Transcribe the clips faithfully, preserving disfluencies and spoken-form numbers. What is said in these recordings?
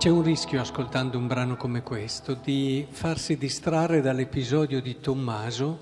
C'è un rischio, ascoltando un brano come questo, di farsi distrarre dall'episodio di Tommaso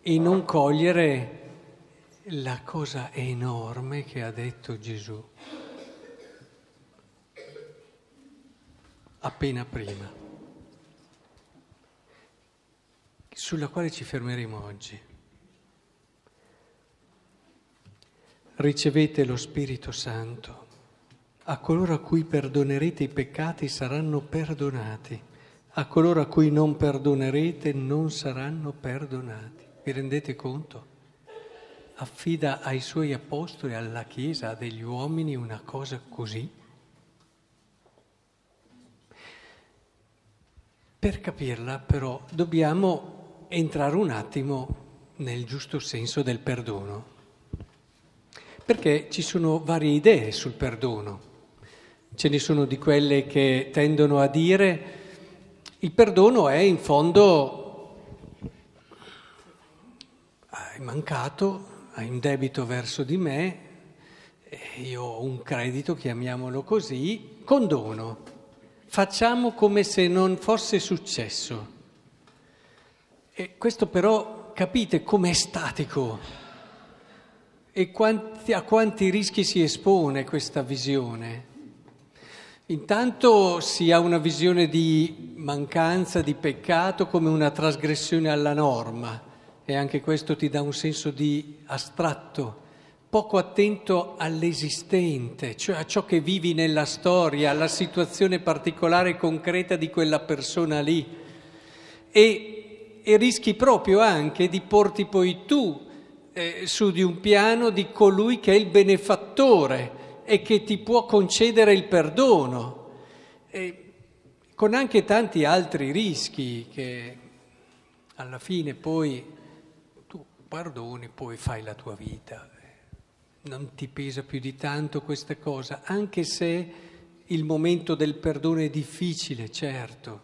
e non cogliere la cosa enorme che ha detto Gesù appena prima, sulla quale ci fermeremo oggi. Ricevete lo Spirito Santo. A coloro a cui perdonerete i peccati saranno perdonati, a coloro a cui non perdonerete non saranno perdonati. Vi rendete conto? Affida ai suoi apostoli, alla Chiesa, a degli uomini una cosa così? Per capirla però dobbiamo entrare un attimo nel giusto senso del perdono, perché ci sono varie idee sul perdono. Ce ne sono di quelle che tendono a dire il perdono è in fondo hai mancato, hai un debito verso di me, io ho un credito, chiamiamolo così, condono. Facciamo come se non fosse successo. E questo però, capite com'è statico e quanti, a quanti rischi si espone questa visione. Intanto si ha una visione di mancanza, di peccato, come una trasgressione alla norma, e anche questo ti dà un senso di astratto, poco attento all'esistente, cioè a ciò che vivi nella storia, alla situazione particolare e concreta di quella persona lì, e, e rischi proprio anche di porti poi tu eh, su di un piano di colui che è il benefattore e che ti può concedere il perdono, e con anche tanti altri rischi che alla fine poi tu perdoni, poi fai la tua vita, non ti pesa più di tanto questa cosa, anche se il momento del perdono è difficile, certo,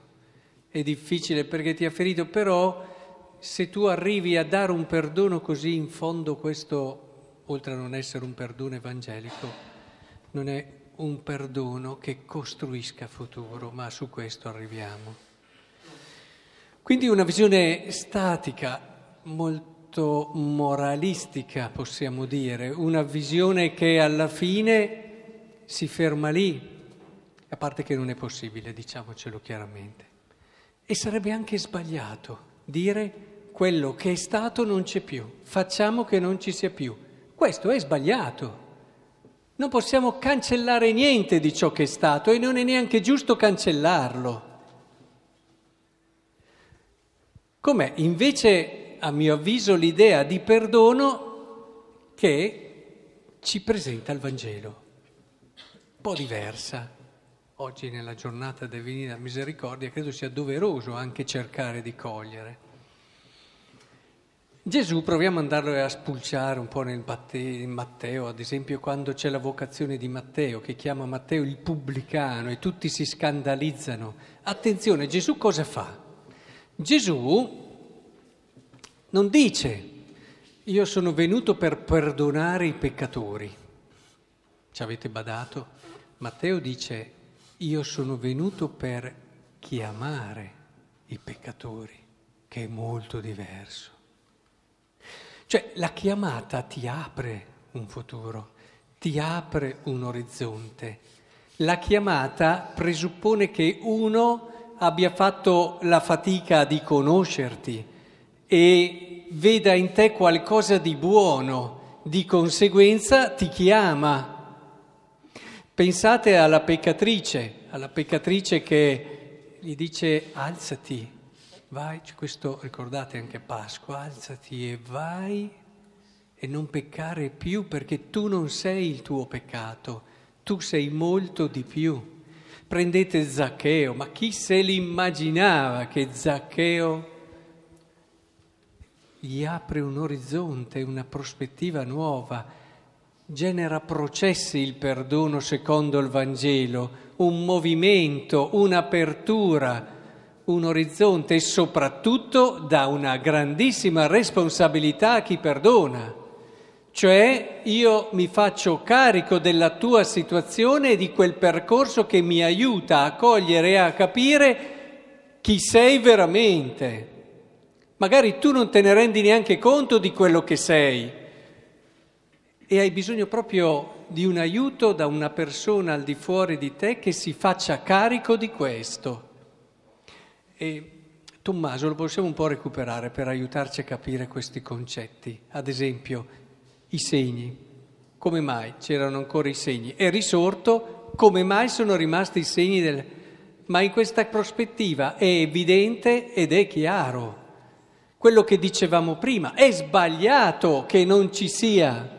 è difficile perché ti ha ferito, però se tu arrivi a dare un perdono così, in fondo questo, oltre a non essere un perdono evangelico, non è un perdono che costruisca futuro, ma su questo arriviamo. Quindi una visione statica, molto moralistica, possiamo dire, una visione che alla fine si ferma lì, a parte che non è possibile, diciamocelo chiaramente. E sarebbe anche sbagliato dire quello che è stato non c'è più, facciamo che non ci sia più. Questo è sbagliato. Non possiamo cancellare niente di ciò che è stato e non è neanche giusto cancellarlo. Com'è invece, a mio avviso, l'idea di perdono che ci presenta il Vangelo? Un po' diversa. Oggi nella giornata della Divina Misericordia credo sia doveroso anche cercare di cogliere. Gesù, proviamo ad andarlo a spulciare un po' nel Matteo, ad esempio quando c'è la vocazione di Matteo, che chiama Matteo il pubblicano e tutti si scandalizzano. Attenzione, Gesù cosa fa? Gesù non dice, io sono venuto per perdonare i peccatori. Ci avete badato? Matteo dice, io sono venuto per chiamare i peccatori, che è molto diverso. Cioè la chiamata ti apre un futuro, ti apre un orizzonte. La chiamata presuppone che uno abbia fatto la fatica di conoscerti e veda in te qualcosa di buono, di conseguenza ti chiama. Pensate alla peccatrice, alla peccatrice che gli dice alzati. Vai, questo ricordate anche Pasqua, alzati e vai e non peccare più, perché tu non sei il tuo peccato, tu sei molto di più. Prendete Zaccheo, ma chi se l'immaginava che Zaccheo gli apre un orizzonte, una prospettiva nuova, genera processi il perdono secondo il Vangelo, un movimento, un'apertura, un orizzonte e soprattutto dà una grandissima responsabilità a chi perdona, Cioè io mi faccio carico della tua situazione e di quel percorso che mi aiuta a cogliere e a capire chi sei veramente. Magari tu non te ne rendi neanche conto di quello che sei e hai bisogno proprio di un aiuto da una persona al di fuori di te che si faccia carico di questo. E Tommaso lo possiamo un po' recuperare per aiutarci a capire questi concetti. Ad esempio, i segni. Come mai c'erano ancora i segni? È risorto, come mai sono rimasti i segni del... Ma in questa prospettiva è evidente ed è chiaro. Quello che dicevamo prima, è sbagliato che non ci sia.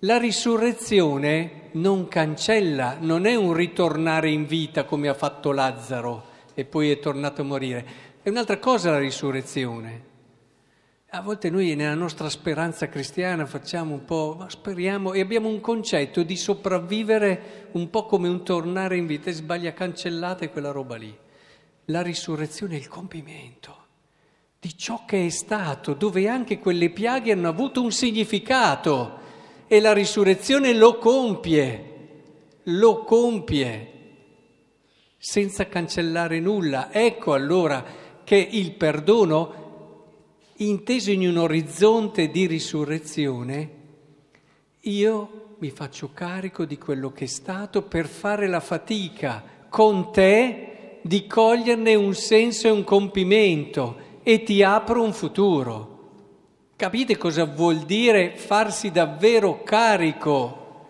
La risurrezione non cancella, non è un ritornare in vita come ha fatto Lazzaro e poi è tornato a morire. È un'altra cosa la risurrezione. A volte noi nella nostra speranza cristiana facciamo un po', ma speriamo, e abbiamo un concetto di sopravvivere un po' come un tornare in vita. E sbaglia, cancellate quella roba lì. La risurrezione è il compimento di ciò che è stato, dove anche quelle piaghe hanno avuto un significato e la risurrezione lo compie, lo compie, senza cancellare nulla. Ecco allora che il perdono, inteso in un orizzonte di risurrezione, io mi faccio carico di quello che è stato per fare la fatica con te di coglierne un senso e un compimento. E ti apro un futuro. Capite cosa vuol dire farsi davvero carico?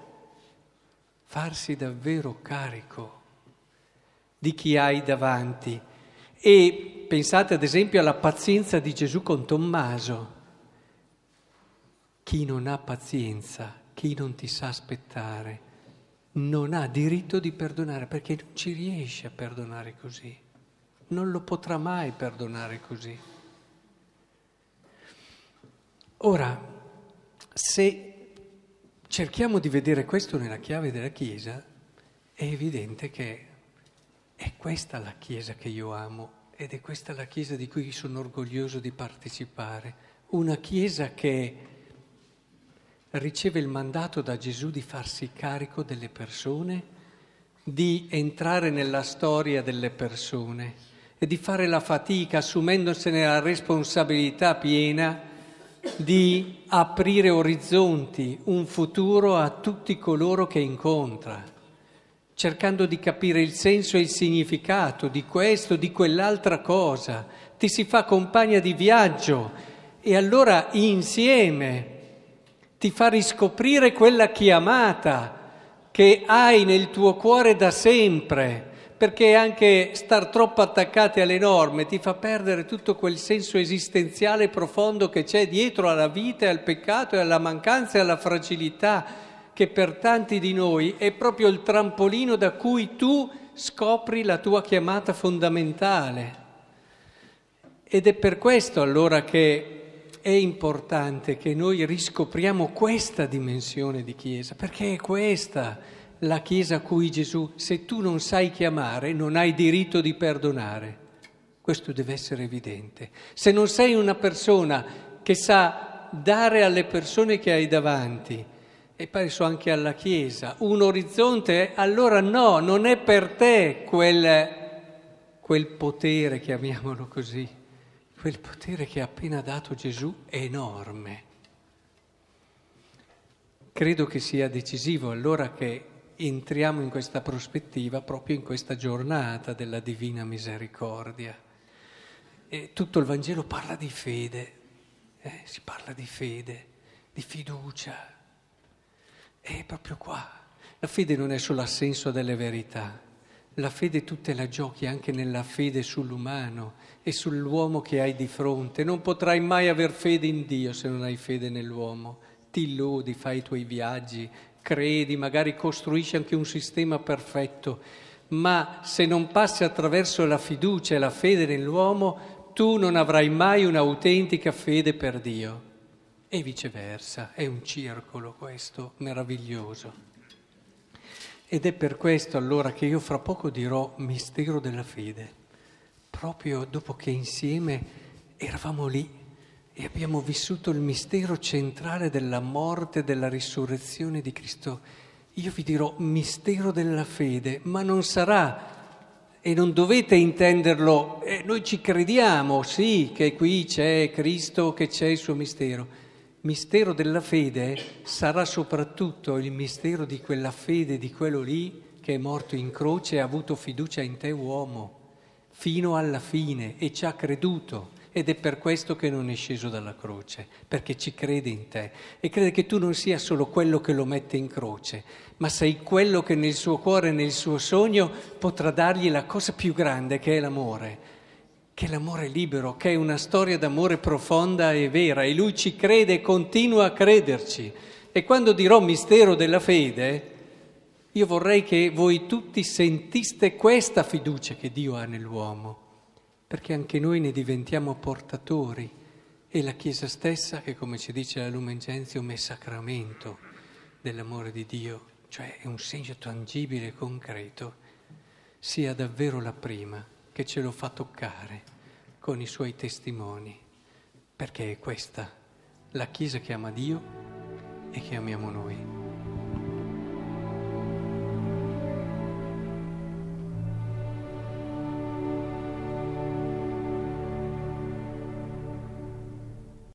Farsi davvero carico di chi hai davanti. E pensate ad esempio alla pazienza di Gesù con Tommaso. Chi non ha pazienza, chi non ti sa aspettare, non ha diritto di perdonare, perché non ci riesce a perdonare così. Non lo potrà mai perdonare così. Ora, se cerchiamo di vedere questo nella chiave della Chiesa, è evidente che è questa la Chiesa che io amo ed è questa la Chiesa di cui sono orgoglioso di partecipare. Una Chiesa che riceve il mandato da Gesù di farsi carico delle persone, di entrare nella storia delle persone e di fare la fatica, assumendosene la responsabilità piena, di aprire orizzonti, un futuro a tutti coloro che incontra, cercando di capire il senso e il significato di questo, di quell'altra cosa. Ti si fa compagna di viaggio e allora insieme ti fa riscoprire quella chiamata che hai nel tuo cuore da sempre, perché anche star troppo attaccati alle norme ti fa perdere tutto quel senso esistenziale profondo che c'è dietro alla vita e al peccato e alla mancanza e alla fragilità, che per tanti di noi è proprio il trampolino da cui tu scopri la tua chiamata fondamentale. Ed è per questo allora che è importante che noi riscopriamo questa dimensione di Chiesa, perché è questa la Chiesa a cui Gesù, se tu non sai chiamare, non hai diritto di perdonare. Questo deve essere evidente. Se non sei una persona che sa dare alle persone che hai davanti, e penso anche alla Chiesa, un orizzonte, allora no, non è per te quel, quel potere, chiamiamolo così. Quel potere che ha appena dato Gesù è enorme. Credo che sia decisivo allora che entriamo in questa prospettiva proprio in questa giornata della Divina Misericordia. E tutto il Vangelo parla di fede, eh? Si parla di fede, di fiducia. È proprio qua. La fede non è solo assenso delle verità. La fede tu te la giochi anche nella fede sull'umano e sull'uomo che hai di fronte. Non potrai mai aver fede in Dio se non hai fede nell'uomo. Ti lodi, fai i tuoi viaggi, credi, magari costruisci anche un sistema perfetto, ma se non passi attraverso la fiducia e la fede nell'uomo, tu non avrai mai un'autentica fede per Dio. E viceversa, è un circolo questo meraviglioso. Ed è per questo allora che io fra poco dirò mistero della fede, proprio dopo che insieme eravamo lì e abbiamo vissuto il mistero centrale della morte e della risurrezione di Cristo. Io vi dirò mistero della fede, ma non sarà, e non dovete intenderlo, eh, noi ci crediamo, sì, che qui c'è Cristo, che c'è il suo mistero. Mistero della fede sarà soprattutto il mistero di quella fede, di quello lì che è morto in croce e ha avuto fiducia in te uomo, fino alla fine, e ci ha creduto. Ed è per questo che non è sceso dalla croce, perché ci crede in te e crede che tu non sia solo quello che lo mette in croce, ma sei quello che nel suo cuore, nel suo sogno potrà dargli la cosa più grande, che è l'amore, che è l'amore libero, che è una storia d'amore profonda e vera, e lui ci crede e continua a crederci. E quando dirò mistero della fede, io vorrei che voi tutti sentiste questa fiducia che Dio ha nell'uomo, perché anche noi ne diventiamo portatori, e la Chiesa stessa, che come ci dice la Lumen Gentium è sacramento dell'amore di Dio, cioè è un segno tangibile e concreto, sia davvero la prima che ce lo fa toccare con i suoi testimoni, perché è questa la Chiesa che ama Dio e che amiamo noi.